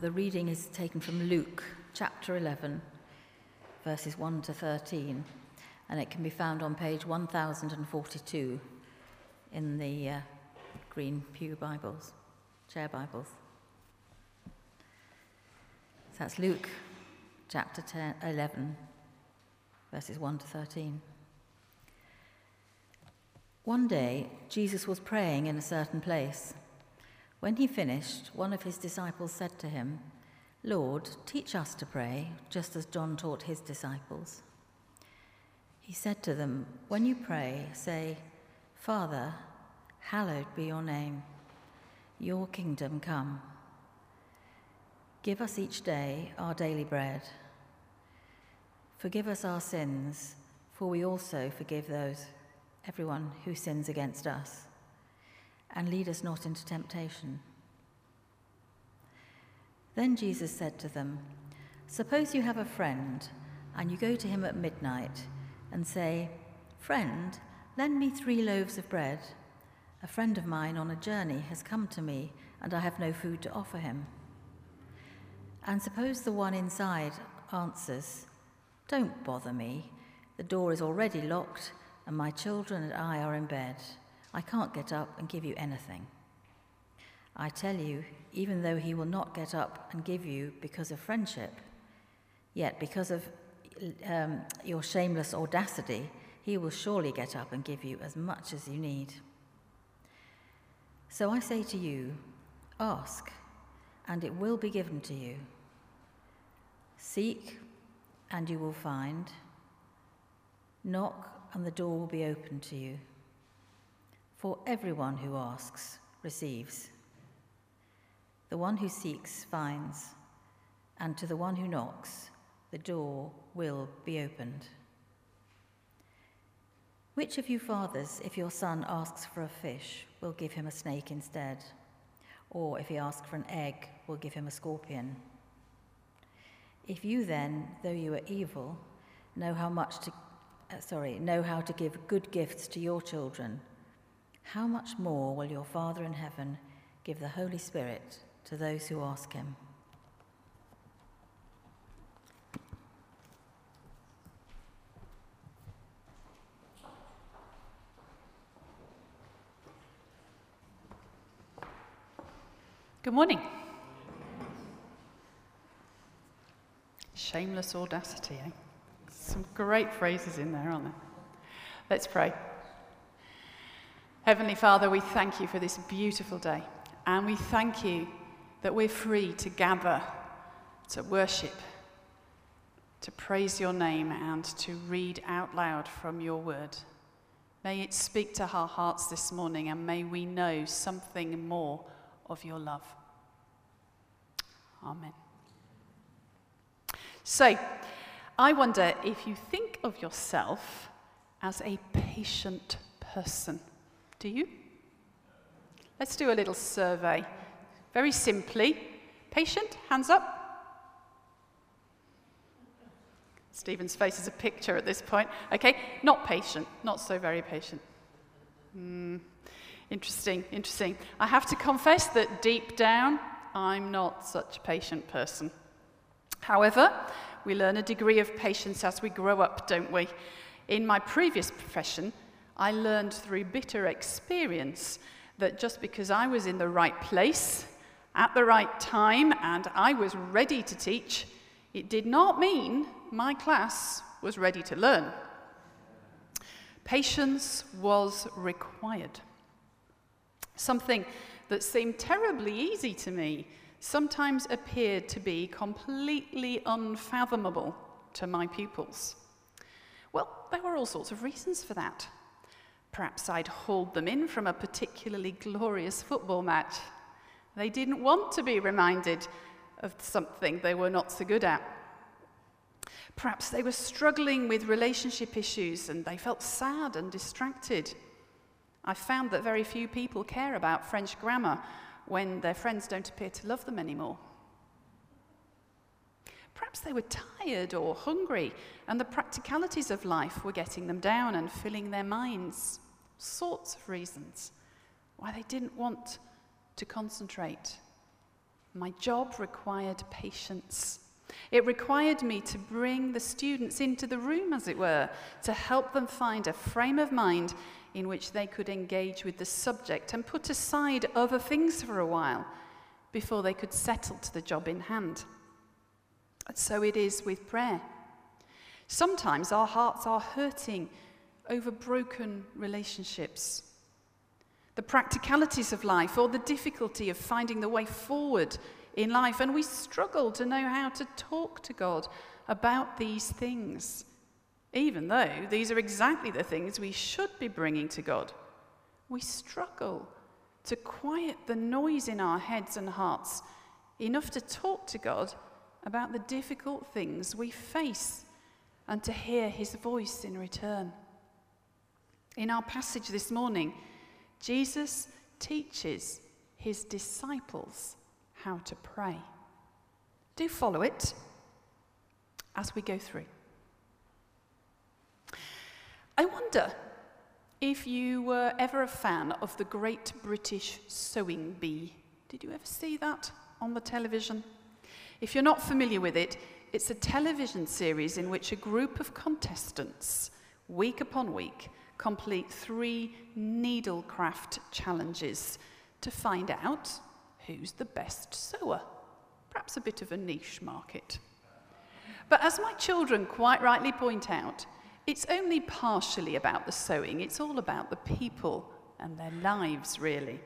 The reading is taken from Luke, chapter 11, verses 1 to 13, and it can be found on page 1042 in the Green Pew Bibles, Chair Bibles. So that's Luke, chapter 11, verses 1 to 13. One day, Jesus was praying in a certain place. When he finished, one of his disciples said to him, "Lord, teach us to pray, just as John taught his disciples." He said to them, "When you pray, say, 'Father, hallowed be your name. Your kingdom come. Give us each day our daily bread. Forgive us our sins, for we also forgive everyone who sins against us. And lead us not into temptation." Then Jesus said to them, "Suppose you have a friend, and you go to him at midnight and say, 'Friend, lend me 3 loaves of bread. A friend of mine on a journey has come to me, and I have no food to offer him.' And suppose the one inside answers, 'Don't bother me. The door is already locked, and my children and I are in bed. I can't get up and give you anything.' I tell you, even though he will not get up and give you because of friendship, yet because of your shameless audacity, he will surely get up and give you as much as you need. So I say to you, ask, and it will be given to you. Seek, and you will find. Knock, and the door will be opened to you. For everyone who asks receives. The one who seeks finds, and to the one who knocks, the door will be opened. Which of you fathers, if your son asks for a fish, will give him a snake instead? Or if he asks for an egg, will give him a scorpion? If you then, though you are evil, know how to give good gifts to your children, how much more will your Father in heaven give the Holy Spirit to those who ask him?" Good morning. Shameless audacity, eh? Some great phrases in there, aren't there? Let's pray. Heavenly Father, we thank you for this beautiful day, and we thank you that we're free to gather, to worship, to praise your name, and to read out loud from your word. May it speak to our hearts this morning, and may we know something more of your love. Amen. So, I wonder if you think of yourself as a patient person. Do you? Let's do a little survey. Very simply. Patient, hands up. Stephen's face is a picture at this point. Okay, not patient, not so very patient. Interesting. I have to confess that deep down, I'm not such a patient person. However, we learn a degree of patience as we grow up, don't we? In my previous profession, I learned through bitter experience that just because I was in the right place, at the right time, and I was ready to teach, it did not mean my class was ready to learn. Patience was required. Something that seemed terribly easy to me sometimes appeared to be completely unfathomable to my pupils. Well, there were all sorts of reasons for that. Perhaps I'd hauled them in from a particularly glorious football match. They didn't want to be reminded of something they were not so good at. Perhaps they were struggling with relationship issues and they felt sad and distracted. I found that very few people care about French grammar when their friends don't appear to love them anymore. Perhaps they were tired or hungry, and the practicalities of life were getting them down and filling their minds. Sorts of reasons why they didn't want to concentrate. My job required patience. It required me to bring the students into the room, as it were, to help them find a frame of mind in which they could engage with the subject and put aside other things for a while before they could settle to the job in hand. And so it is with prayer. Sometimes our hearts are hurting over broken relationships, the practicalities of life, or the difficulty of finding the way forward in life, and we struggle to know how to talk to God about these things, even though these are exactly the things we should be bringing to God. We struggle to quiet the noise in our heads and hearts enough to talk to God about the difficult things we face and to hear his voice in return. In our passage this morning, Jesus teaches his disciples how to pray. Do follow it as we go through. I wonder if you were ever a fan of the Great British Sewing Bee. Did you ever see that on the television? If you're not familiar with it, it's a television series in which a group of contestants, week upon week, complete 3 needlecraft challenges to find out who's the best sewer. Perhaps a bit of a niche market. But as my children quite rightly point out, it's only partially about the sewing. It's all about the people and their lives, really.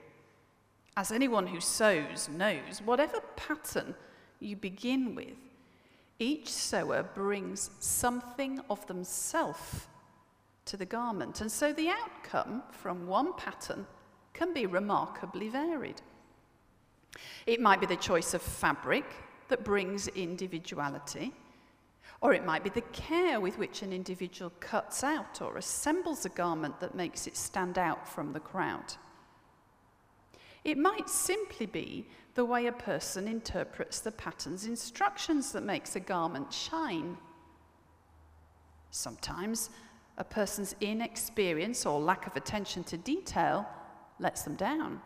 As anyone who sews knows, whatever pattern you begin with, each sewer brings something of themselves to the garment, and so the outcome from one pattern can be remarkably varied. It might be the choice of fabric that brings individuality, or it might be the care with which an individual cuts out or assembles a garment that makes it stand out from the crowd. It might simply be the way a person interprets the pattern's instructions that makes a garment shine. Sometimes a person's inexperience or lack of attention to detail lets them down.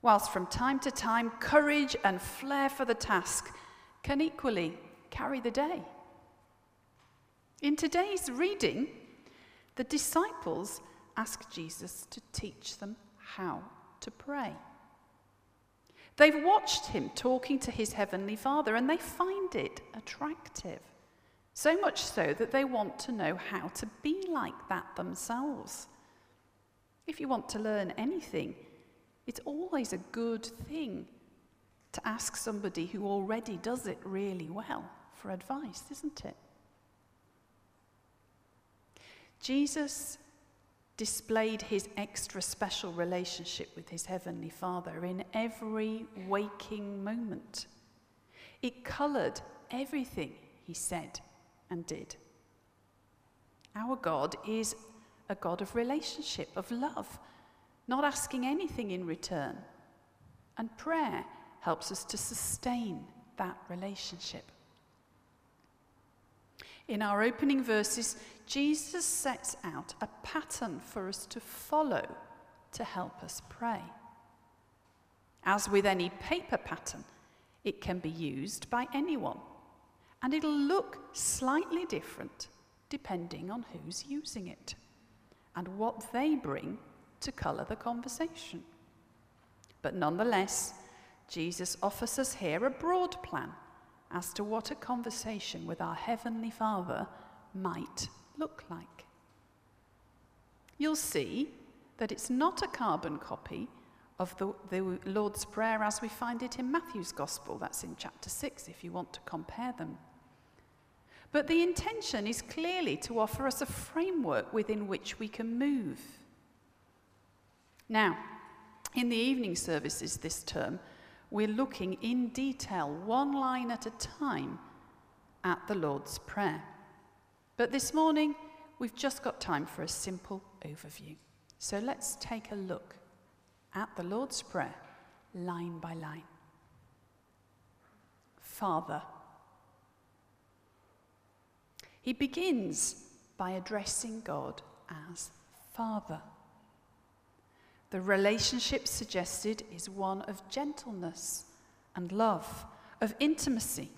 Whilst from time to time, courage and flair for the task can equally carry the day. In today's reading, the disciples ask Jesus to teach them how to pray. They've watched him talking to his heavenly Father, and they find it attractive. So much so that they want to know how to be like that themselves. If you want to learn anything, it's always a good thing to ask somebody who already does it really well for advice, isn't it? Jesus displayed his extra special relationship with his heavenly Father in every waking moment. It coloured everything he said and did. Our God is a God of relationship, of love, not asking anything in return. And prayer helps us to sustain that relationship. In our opening verses, Jesus sets out a pattern for us to follow to help us pray. As with any paper pattern, it can be used by anyone. And it'll look slightly different depending on who's using it and what they bring to colour the conversation. But nonetheless, Jesus offers us here a broad plan as to what a conversation with our Heavenly Father might look like. You'll see that it's not a carbon copy of the Lord's Prayer as we find it in Matthew's Gospel. That's in chapter 6 if you want to compare them. But the intention is clearly to offer us a framework within which we can move. Now, in the evening services this term, we're looking in detail, one line at a time, at the Lord's Prayer. But this morning, we've just got time for a simple overview. So let's take a look at the Lord's Prayer, line by line. Father. He begins by addressing God as Father. The relationship suggested is one of gentleness and love, of intimacy.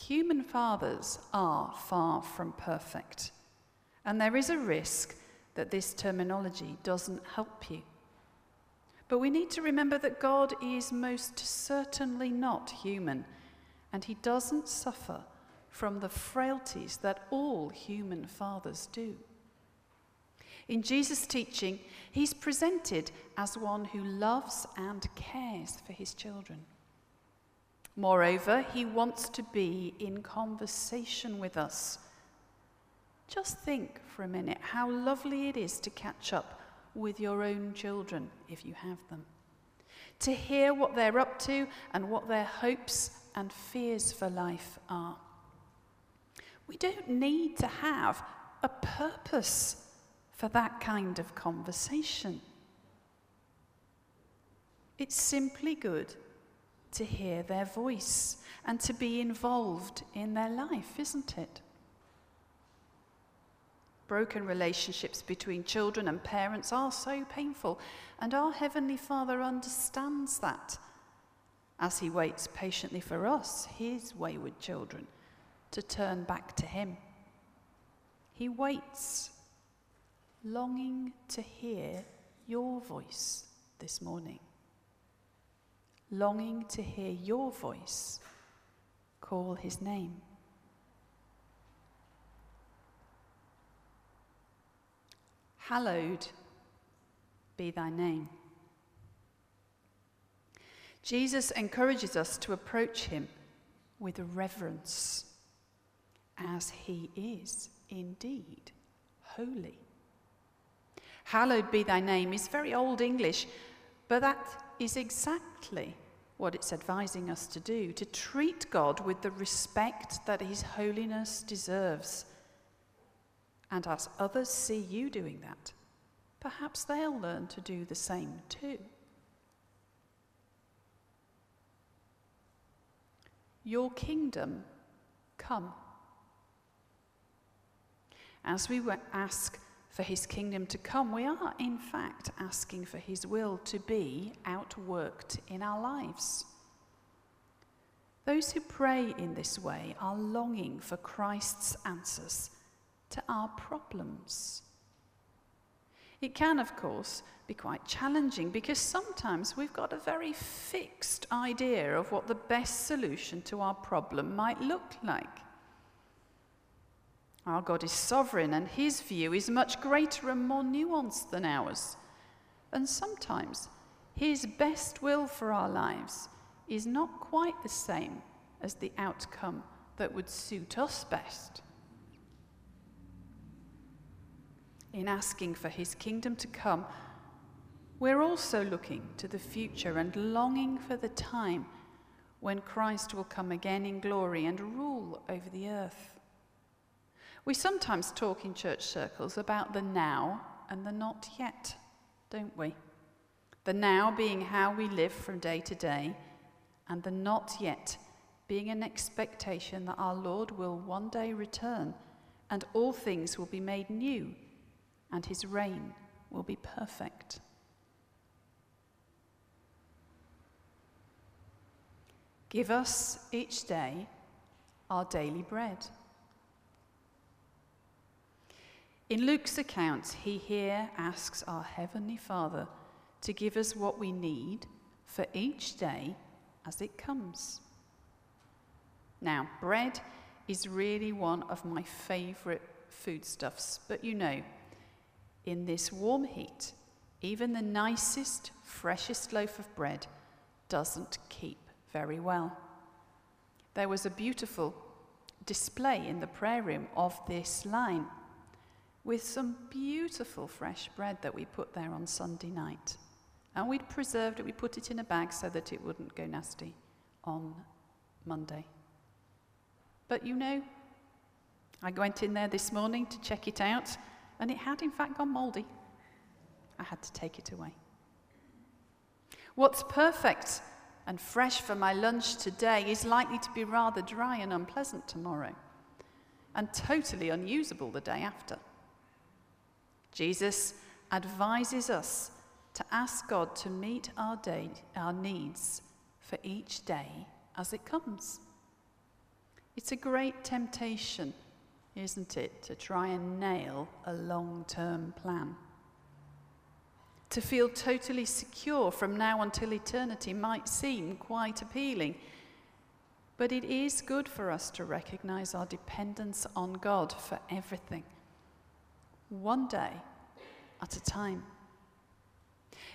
Human fathers are far from perfect, and there is a risk that this terminology doesn't help you. But we need to remember that God is most certainly not human, and he doesn't suffer from the frailties that all human fathers do. In Jesus' teaching, he's presented as one who loves and cares for his children. Moreover, he wants to be in conversation with us. Just think for a minute how lovely it is to catch up with your own children, if you have them, to hear what they're up to and what their hopes and fears for life are. We don't need to have a purpose for that kind of conversation. It's simply good to hear their voice and to be involved in their life, isn't it? Broken relationships between children and parents are so painful, and our Heavenly Father understands that as he waits patiently for us, his wayward children, to turn back to him. He waits, longing to hear your voice this morning, longing to hear your voice call his name. Hallowed be thy name. Jesus encourages us to approach him with reverence, as he is indeed holy. Hallowed be thy name is very Old English, but that is exactly what it's advising us to do, to treat God with the respect that his holiness deserves. And as others see you doing that, perhaps they'll learn to do the same too. Your kingdom come. As we ask for his kingdom to come, we are in fact asking for his will to be outworked in our lives. Those who pray in this way are longing for Christ's answers to our problems. It can, of course, be quite challenging because sometimes we've got a very fixed idea of what the best solution to our problem might look like. Our God is sovereign, and his view is much greater and more nuanced than ours. And sometimes his best will for our lives is not quite the same as the outcome that would suit us best. In asking for his kingdom to come, we're also looking to the future and longing for the time when Christ will come again in glory and rule over the earth. We sometimes talk in church circles about the now and the not yet, don't we? The now being how we live from day to day, and the not yet being an expectation that our Lord will one day return and all things will be made new, and his reign will be perfect. Give us each day our daily bread. In Luke's account, he here asks our Heavenly Father to give us what we need for each day as it comes. Now, bread is really one of my favorite foodstuffs, but you know, in this warm heat, even the nicest, freshest loaf of bread doesn't keep very well. There was a beautiful display in the prayer room of this line, with some beautiful fresh bread that we put there on Sunday night. And we'd preserved it, we put it in a bag so that it wouldn't go nasty on Monday. But you know, I went in there this morning to check it out, and it had in fact gone mouldy. I had to take it away. What's perfect and fresh for my lunch today is likely to be rather dry and unpleasant tomorrow, and totally unusable the day after. Jesus advises us to ask God to meet our needs for each day as it comes. It's a great temptation, isn't it, to try and nail a long-term plan. To feel totally secure from now until eternity might seem quite appealing, but it is good for us to recognize our dependence on God for everything, one day at a time.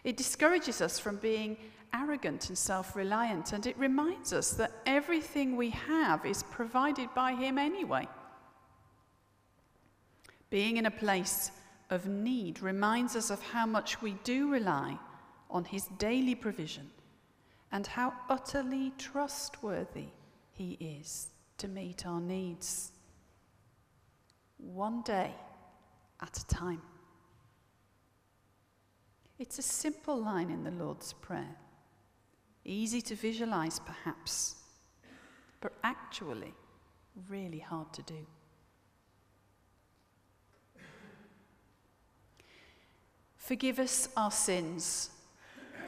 It discourages us from being arrogant and self-reliant, and it reminds us that everything we have is provided by Him anyway. Being in a place of need reminds us of how much we do rely on His daily provision and how utterly trustworthy He is to meet our needs. One day at a time. It's a simple line in the Lord's Prayer, easy to visualize perhaps, but actually really hard to do. Forgive us our sins,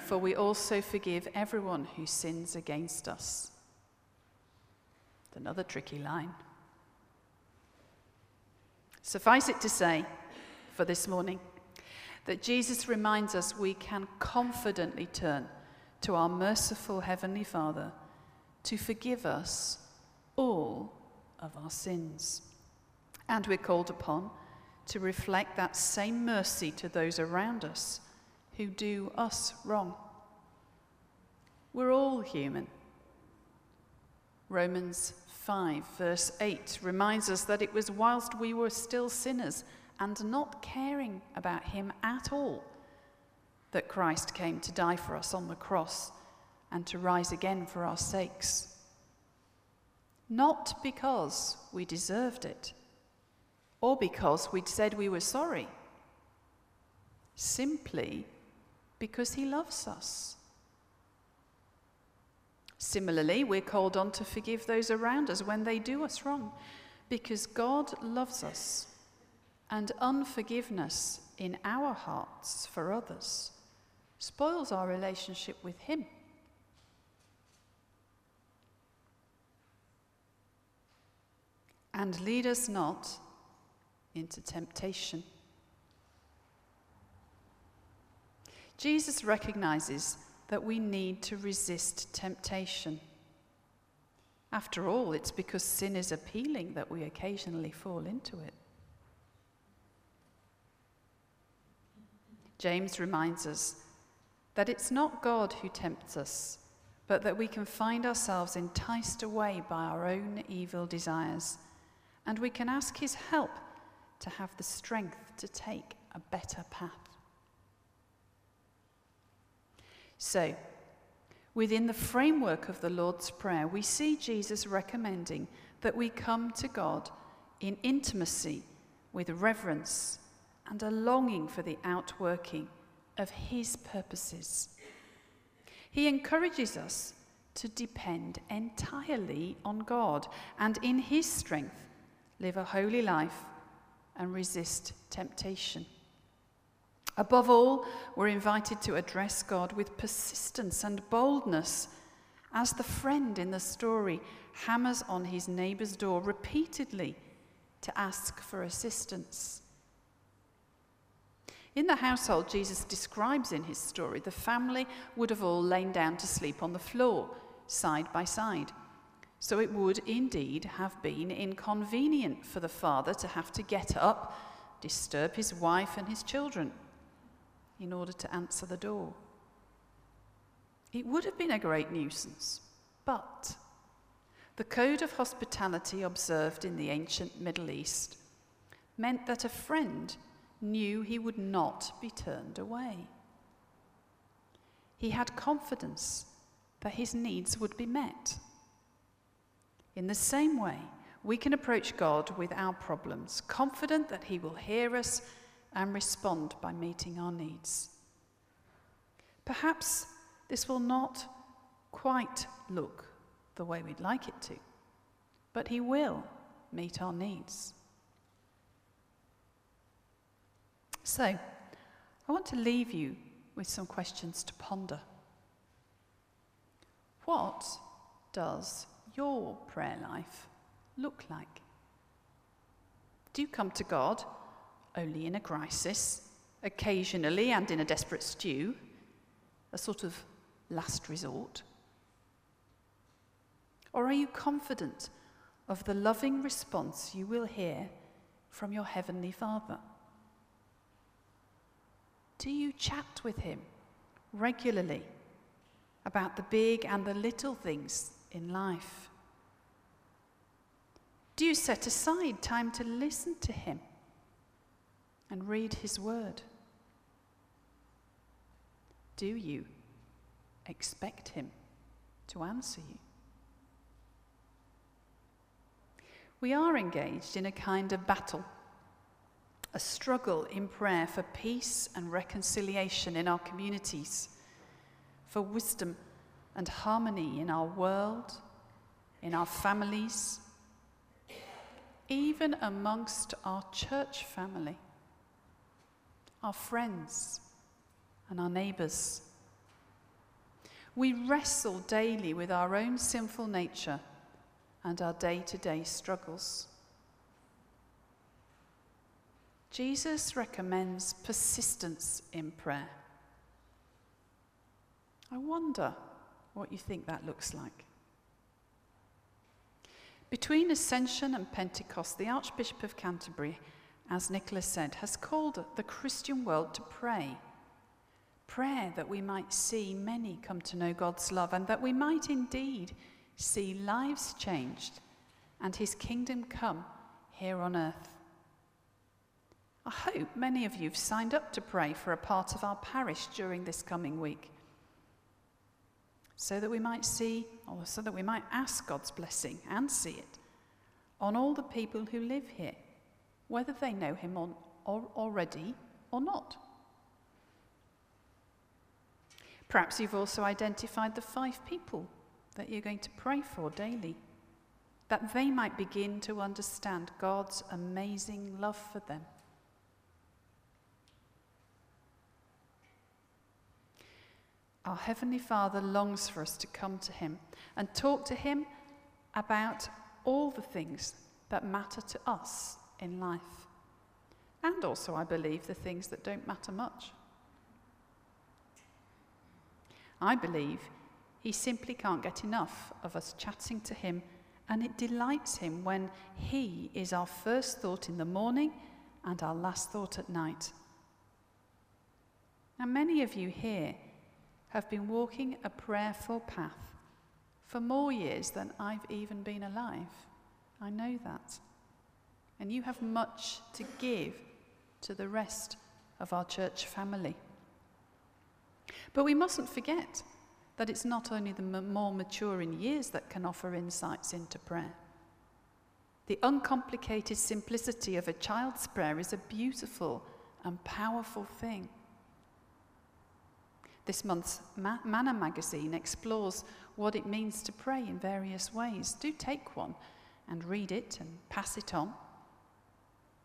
for we also forgive everyone who sins against us. Another tricky line. Suffice it to say, for this morning, that Jesus reminds us we can confidently turn to our merciful Heavenly Father to forgive us all of our sins. And we're called upon to reflect that same mercy to those around us who do us wrong. We're all human. Romans 5, verse 8 reminds us that it was whilst we were still sinners and not caring about Him at all that Christ came to die for us on the cross and to rise again for our sakes. Not because we deserved it, or because we'd said we were sorry, simply because He loves us. Similarly, we're called on to forgive those around us when they do us wrong, because God loves us. And unforgiveness in our hearts for others spoils our relationship with Him. And lead us not into temptation. Jesus recognizes that we need to resist temptation. After all, it's because sin is appealing that we occasionally fall into it. James reminds us that it's not God who tempts us, but that we can find ourselves enticed away by our own evil desires, and we can ask His help to have the strength to take a better path. So, within the framework of the Lord's Prayer, we see Jesus recommending that we come to God in intimacy, with reverence, and a longing for the outworking of His purposes. He encourages us to depend entirely on God and in His strength live a holy life and resist temptation. Above all, we're invited to address God with persistence and boldness as the friend in the story hammers on his neighbour's door repeatedly to ask for assistance. In the household Jesus describes in His story, the family would have all lain down to sleep on the floor, side by side. So it would indeed have been inconvenient for the father to have to get up, disturb his wife and his children in order to answer the door. It would have been a great nuisance, but the code of hospitality observed in the ancient Middle East meant that a friend knew he would not be turned away. He had confidence that his needs would be met. In the same way, we can approach God with our problems, confident that He will hear us and respond by meeting our needs. Perhaps this will not quite look the way we'd like it to, but He will meet our needs. So, I want to leave you with some questions to ponder. What does your prayer life look like? Do you come to God only in a crisis, occasionally and in a desperate stew, a sort of last resort? Or are you confident of the loving response you will hear from your Heavenly Father? Do you chat with Him regularly about the big and the little things in life? Do you set aside time to listen to Him and read His Word? Do you expect Him to answer you? We are engaged in a kind of battle, a struggle in prayer for peace and reconciliation in our communities, for wisdom and harmony in our world, in our families, even amongst our church family, our friends, and our neighbours. We wrestle daily with our own sinful nature and our day-to-day struggles. Jesus recommends persistence in prayer. I wonder what you think that looks like. Between Ascension and Pentecost, the Archbishop of Canterbury, as Nicholas said, has called the Christian world to pray. Prayer that we might see many come to know God's love, and that we might indeed see lives changed and His kingdom come here on earth. I hope many of you have signed up to pray for a part of our parish during this coming week, so that we might ask God's blessing and see it on all the people who live here, whether they know Him already or not. Perhaps you've also identified the 5 people that you're going to pray for daily, that they might begin to understand God's amazing love for them. Our Heavenly Father longs for us to come to Him and talk to Him about all the things that matter to us in life, and also, I believe, the things that don't matter much. I believe He simply can't get enough of us chatting to Him, and it delights Him when He is our first thought in the morning and our last thought at night. Now, many of you here have been walking a prayerful path for more years than I've even been alive. I know that. And you have much to give to the rest of our church family. But we mustn't forget that it's not only the more mature in years that can offer insights into prayer. The uncomplicated simplicity of a child's prayer is a beautiful and powerful thing. This month's Manner magazine explores what it means to pray in various ways. Do take one and read it and pass it on.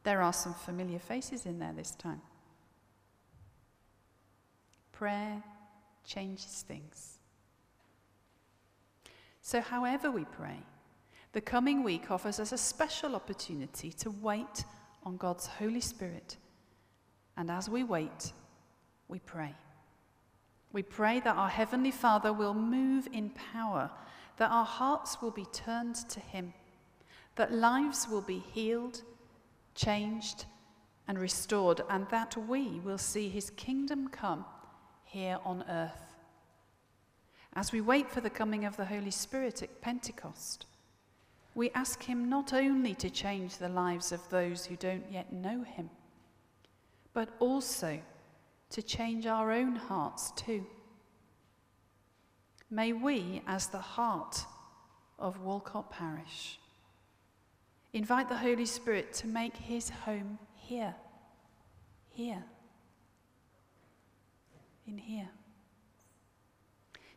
There are some familiar faces in there this time. Prayer changes things. So however we pray, the coming week offers us a special opportunity to wait on God's Holy Spirit. And as we wait, we pray. We pray that our Heavenly Father will move in power, that our hearts will be turned to Him, that lives will be healed, changed, and restored, and that we will see His kingdom come here on earth. As we wait for the coming of the Holy Spirit at Pentecost, we ask Him not only to change the lives of those who don't yet know Him, but also to change our own hearts too. May we, as the heart of Walcott Parish, invite the Holy Spirit to make His home here, in here,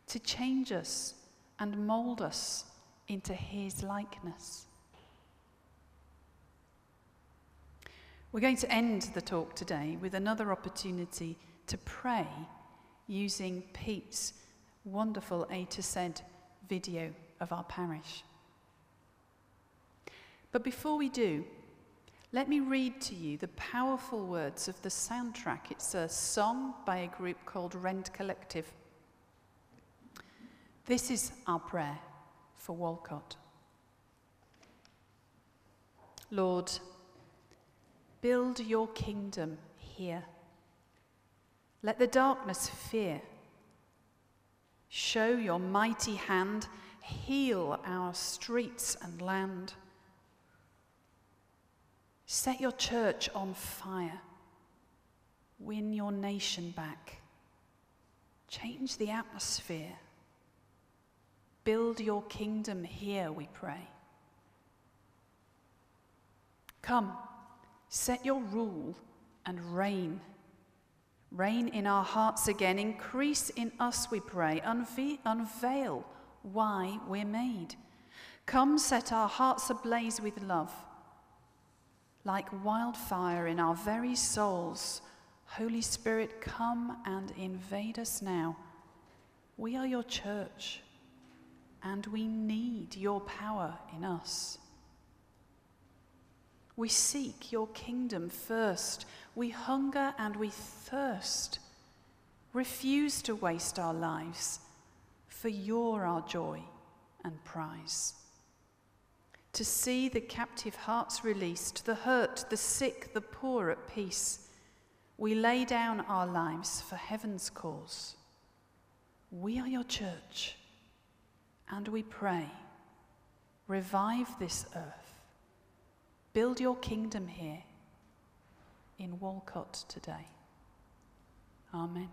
to change us and mould us into His likeness. We're going to end the talk today with another opportunity to pray using Pete's wonderful A to Z video of our parish. But before we do, let me read to you the powerful words of the soundtrack. It's a song by a group called Rend Collective. This is our prayer for Walcott. Lord, build your kingdom here. Let the darkness fear. Show your mighty hand, heal our streets and land. Set your church on fire. Win your nation back. Change the atmosphere. Build your kingdom here, we pray. Come, set your rule and reign. Reign in our hearts again, increase in us, we pray, unveil why we're made. Come, set our hearts ablaze with love. Like wildfire in our very souls, Holy Spirit, come and invade us now. We are your church, and we need your power in us. We seek your kingdom first. We hunger and we thirst. Refuse to waste our lives, for you're our joy and prize. To see the captive hearts released, the hurt, the sick, the poor at peace, we lay down our lives for heaven's cause. We are your church, and we pray, revive this earth. Build your kingdom here in Walcott today. Amen.